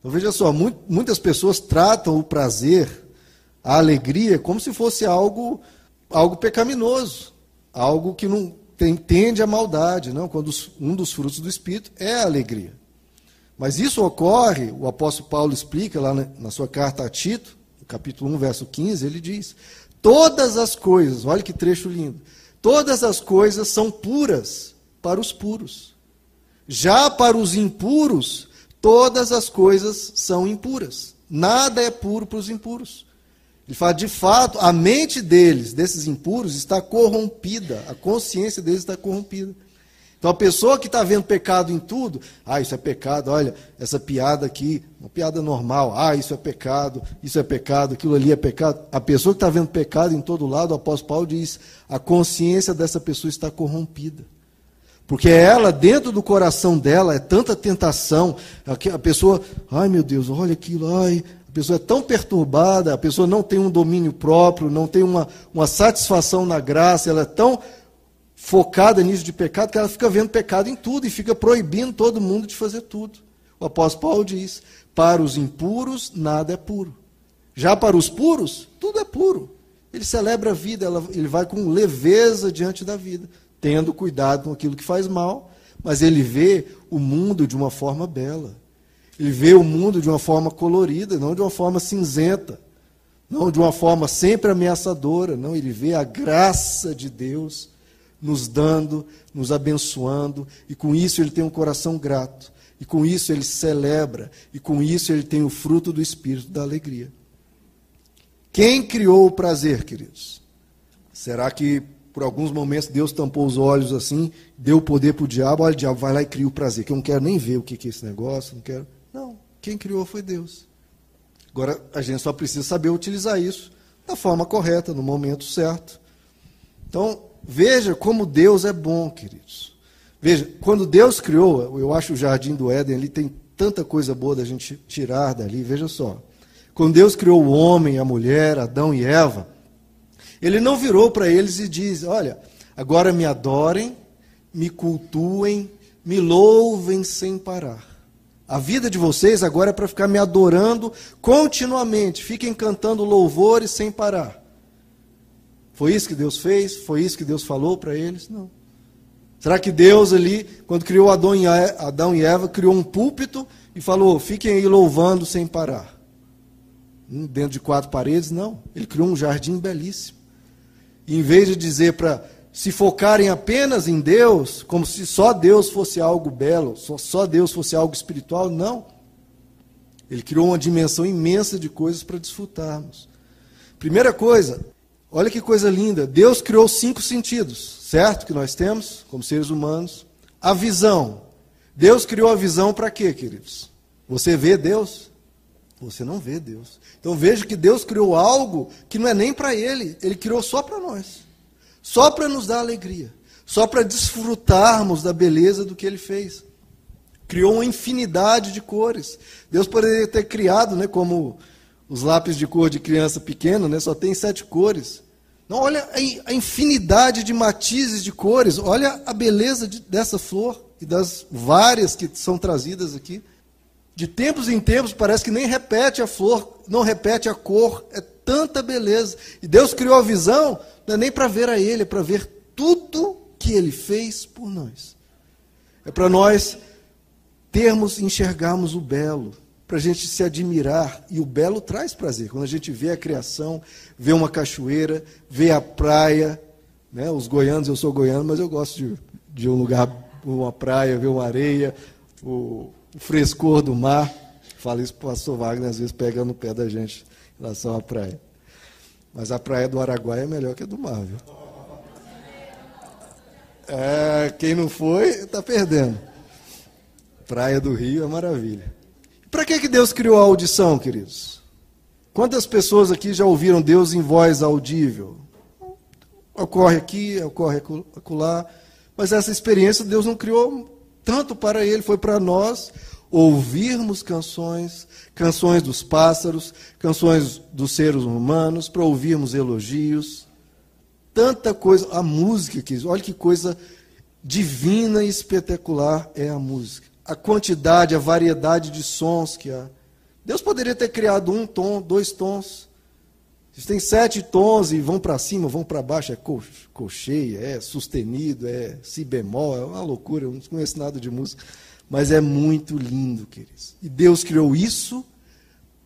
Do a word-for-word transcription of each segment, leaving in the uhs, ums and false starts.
Então, veja só, muito, muitas pessoas tratam o prazer, a alegria, como se fosse algo, algo pecaminoso, algo que não tem, tende à maldade, não? Quando um dos frutos do Espírito é a alegria. Mas isso ocorre, o apóstolo Paulo explica lá na, na sua carta a Tito, no capítulo um, verso quinze, ele diz, todas as coisas, olha que trecho lindo, todas as coisas são puras para os puros. Já para os impuros, todas as coisas são impuras. Nada é puro para os impuros. Ele fala, de fato, a mente deles, desses impuros, está corrompida. A consciência deles está corrompida. Então, a pessoa que está vendo pecado em tudo, ah, isso é pecado, olha, essa piada aqui, uma piada normal, ah, isso é pecado, isso é pecado, aquilo ali é pecado. A pessoa que está vendo pecado em todo lado, o apóstolo Paulo diz, a consciência dessa pessoa está corrompida. Porque ela, dentro do coração dela, é tanta tentação, a pessoa, ai meu Deus, olha aquilo, ai, a pessoa é tão perturbada, a pessoa não tem um domínio próprio, não tem uma, uma satisfação na graça, ela é tão focada nisso de pecado, que ela fica vendo pecado em tudo e fica proibindo todo mundo de fazer tudo. O apóstolo Paulo diz, para os impuros, nada é puro. Já para os puros, tudo é puro. Ele celebra a vida, ela, ele vai com leveza diante da vida, tendo cuidado com aquilo que faz mal, mas ele vê o mundo de uma forma bela. Ele vê o mundo de uma forma colorida, não de uma forma cinzenta, não de uma forma sempre ameaçadora, não. Ele vê a graça de Deus nos dando, nos abençoando, e com isso ele tem um coração grato, e com isso ele celebra, e com isso ele tem o fruto do Espírito da alegria. Quem criou o prazer, queridos? Será que por alguns momentos Deus tampou os olhos assim, deu poder para o diabo, olha, o diabo vai lá e cria o prazer, que eu não quero nem ver o que é esse negócio, não quero. Não, quem criou foi Deus. Agora a gente só precisa saber utilizar isso da forma correta, no momento certo. Então, veja como Deus é bom, queridos. Veja, quando Deus criou, eu acho o jardim do Éden, ele tem tanta coisa boa da gente tirar dali, veja só. Quando Deus criou o homem, a mulher, Adão e Eva, ele não virou para eles e diz, olha, agora me adorem, me cultuem, me louvem sem parar. A vida de vocês agora é para ficar me adorando continuamente, fiquem cantando louvores sem parar. Foi isso que Deus fez? Foi isso que Deus falou para eles? Não. Será que Deus ali, quando criou Adão e Eva, criou um púlpito e falou, fiquem aí louvando sem parar? Dentro de quatro paredes? Não. Ele criou um jardim belíssimo. E em vez de dizer para se focarem apenas em Deus, como se só Deus fosse algo belo, só, só Deus fosse algo espiritual, não. Ele criou uma dimensão imensa de coisas para desfrutarmos. Primeira coisa, olha que coisa linda, Deus criou cinco sentidos, certo? Que nós temos, como seres humanos. A visão. Deus criou a visão para quê, queridos? Você vê Deus? Você não vê Deus. Então veja que Deus criou algo que não é nem para Ele, Ele criou só para nós. Só para nos dar alegria. Só para desfrutarmos da beleza do que Ele fez. Criou uma infinidade de cores. Deus poderia ter criado, né, como... os lápis de cor de criança pequena, né, só tem sete cores. Não, olha a infinidade de matizes de cores, olha a beleza de, dessa flor e das várias que são trazidas aqui. De tempos em tempos parece que nem repete a flor, não repete a cor, é tanta beleza. E Deus criou a visão, não é nem para ver a Ele, é para ver tudo que Ele fez por nós. É para nós termos, enxergarmos o belo, para a gente se admirar, e o belo traz prazer, quando a gente vê a criação, vê uma cachoeira, vê a praia, né? Os goianos, eu sou goiano, mas eu gosto de, de um lugar, uma praia, ver uma areia, o, o frescor do mar, falo isso para o pastor Wagner, às vezes pega no pé da gente, em relação à praia, mas a praia do Araguaia é melhor que a do mar, viu? É, quem não foi, está perdendo, praia do Rio é maravilha. Para que, que Deus criou a audição, queridos? Quantas pessoas aqui já ouviram Deus em voz audível? Ocorre aqui, ocorre acolá, mas essa experiência Deus não criou tanto para Ele, foi para nós ouvirmos canções, canções dos pássaros, canções dos seres humanos, para ouvirmos elogios, tanta coisa, a música, queridos, olha que coisa divina e espetacular é a música. A quantidade, a variedade de sons que há. Deus poderia ter criado um tom, dois tons. Existem sete tons e vão para cima, vão para baixo, é cocheia, é sustenido, é si bemol, é uma loucura, eu não conheço nada de música. Mas é muito lindo, queridos. E Deus criou isso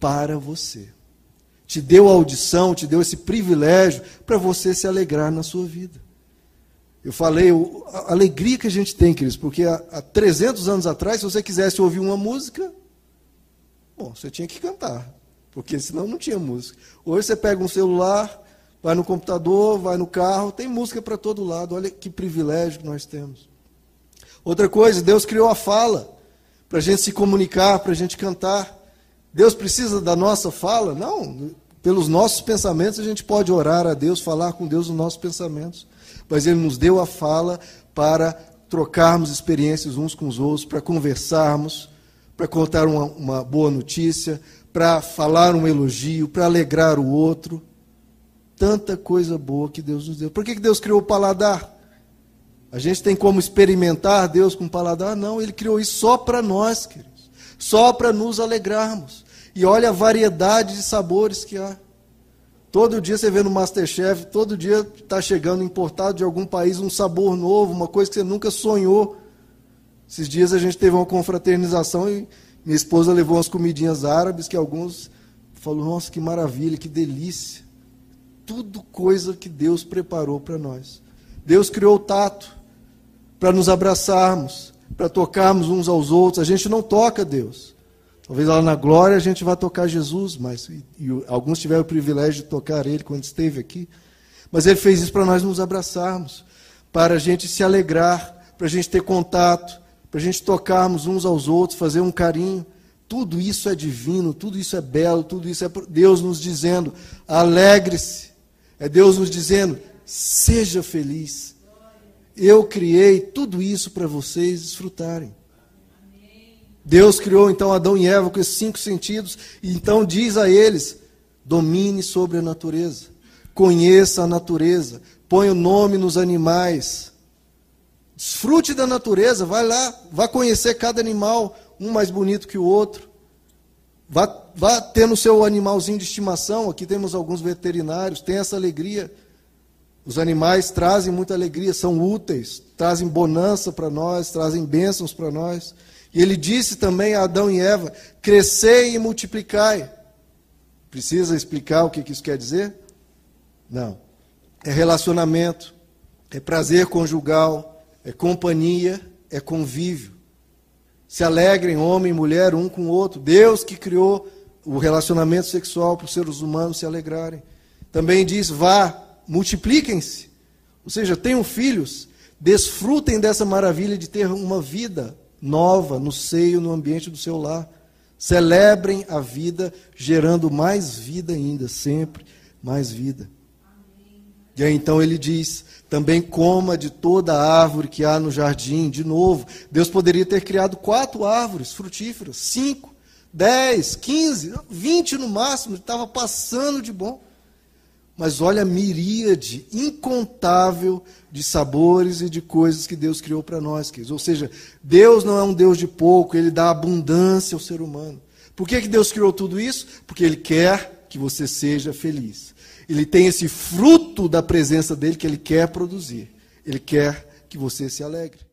para você. Te deu audição, te deu esse privilégio para você se alegrar na sua vida. Eu falei, a alegria que a gente tem, queridos, porque há trezentos anos atrás, se você quisesse ouvir uma música, bom, você tinha que cantar, porque senão não tinha música. Hoje você pega um celular, vai no computador, vai no carro, tem música para todo lado. Olha que privilégio que nós temos. Outra coisa, Deus criou a fala, para a gente se comunicar, para a gente cantar. Deus precisa da nossa fala? Não, pelos nossos pensamentos a gente pode orar a Deus, falar com Deus nos nossos pensamentos. Mas Ele nos deu a fala para trocarmos experiências uns com os outros, para conversarmos, para contar uma, uma boa notícia, para falar um elogio, para alegrar o outro. Tanta coisa boa que Deus nos deu. Por que Deus criou o paladar? A gente tem como experimentar Deus com o paladar? Não, Ele criou isso só para nós, queridos. Só para nos alegrarmos. E olha a variedade de sabores que há. Todo dia você vê no MasterChef, todo dia está chegando importado de algum país um sabor novo, uma coisa que você nunca sonhou. Esses dias a gente teve uma confraternização e minha esposa levou umas comidinhas árabes que alguns falaram, nossa, que maravilha, que delícia. Tudo coisa que Deus preparou para nós. Deus criou o tato para nos abraçarmos, para tocarmos uns aos outros. A gente não toca Deus. Talvez lá na glória a gente vá tocar Jesus, mas e, e alguns tiveram o privilégio de tocar Ele quando esteve aqui. Mas Ele fez isso para nós nos abraçarmos, para a gente se alegrar, para a gente ter contato, para a gente tocarmos uns aos outros, fazer um carinho. Tudo isso é divino, tudo isso é belo, tudo isso é Deus nos dizendo, alegre-se. É Deus nos dizendo, seja feliz. Eu criei tudo isso para vocês desfrutarem. Deus criou, então, Adão e Eva com esses cinco sentidos, e então diz a eles, domine sobre a natureza, conheça a natureza, ponha o nome nos animais, desfrute da natureza, vai lá, vá conhecer cada animal, um mais bonito que o outro, vá, vá tendo o seu animalzinho de estimação, aqui temos alguns veterinários, tem essa alegria, os animais trazem muita alegria, são úteis, trazem bonança para nós, trazem bênçãos para nós. E Ele disse também a Adão e Eva, crescei e multiplicai. Precisa explicar o que isso quer dizer? Não. É relacionamento, é prazer conjugal, é companhia, é convívio. Se alegrem homem e mulher um com o outro. Deus que criou o relacionamento sexual para os seres humanos se alegrarem. Também diz, vá, multipliquem-se. Ou seja, tenham filhos, desfrutem dessa maravilha de ter uma vida nova, no seio, no ambiente do seu lar. Celebrem a vida, gerando mais vida ainda, sempre mais vida. Amém. E aí então Ele diz, também coma de toda a árvore que há no jardim. De novo, Deus poderia ter criado quatro árvores frutíferas, cinco, dez, quinze, vinte no máximo, estava passando de bom. Mas olha a miríade incontável de sabores e de coisas que Deus criou para nós, queridos. Ou seja, Deus não é um Deus de pouco, Ele dá abundância ao ser humano. Por que que Deus criou tudo isso? Porque Ele quer que você seja feliz. Ele tem esse fruto da presença dEle que Ele quer produzir. Ele quer que você se alegre.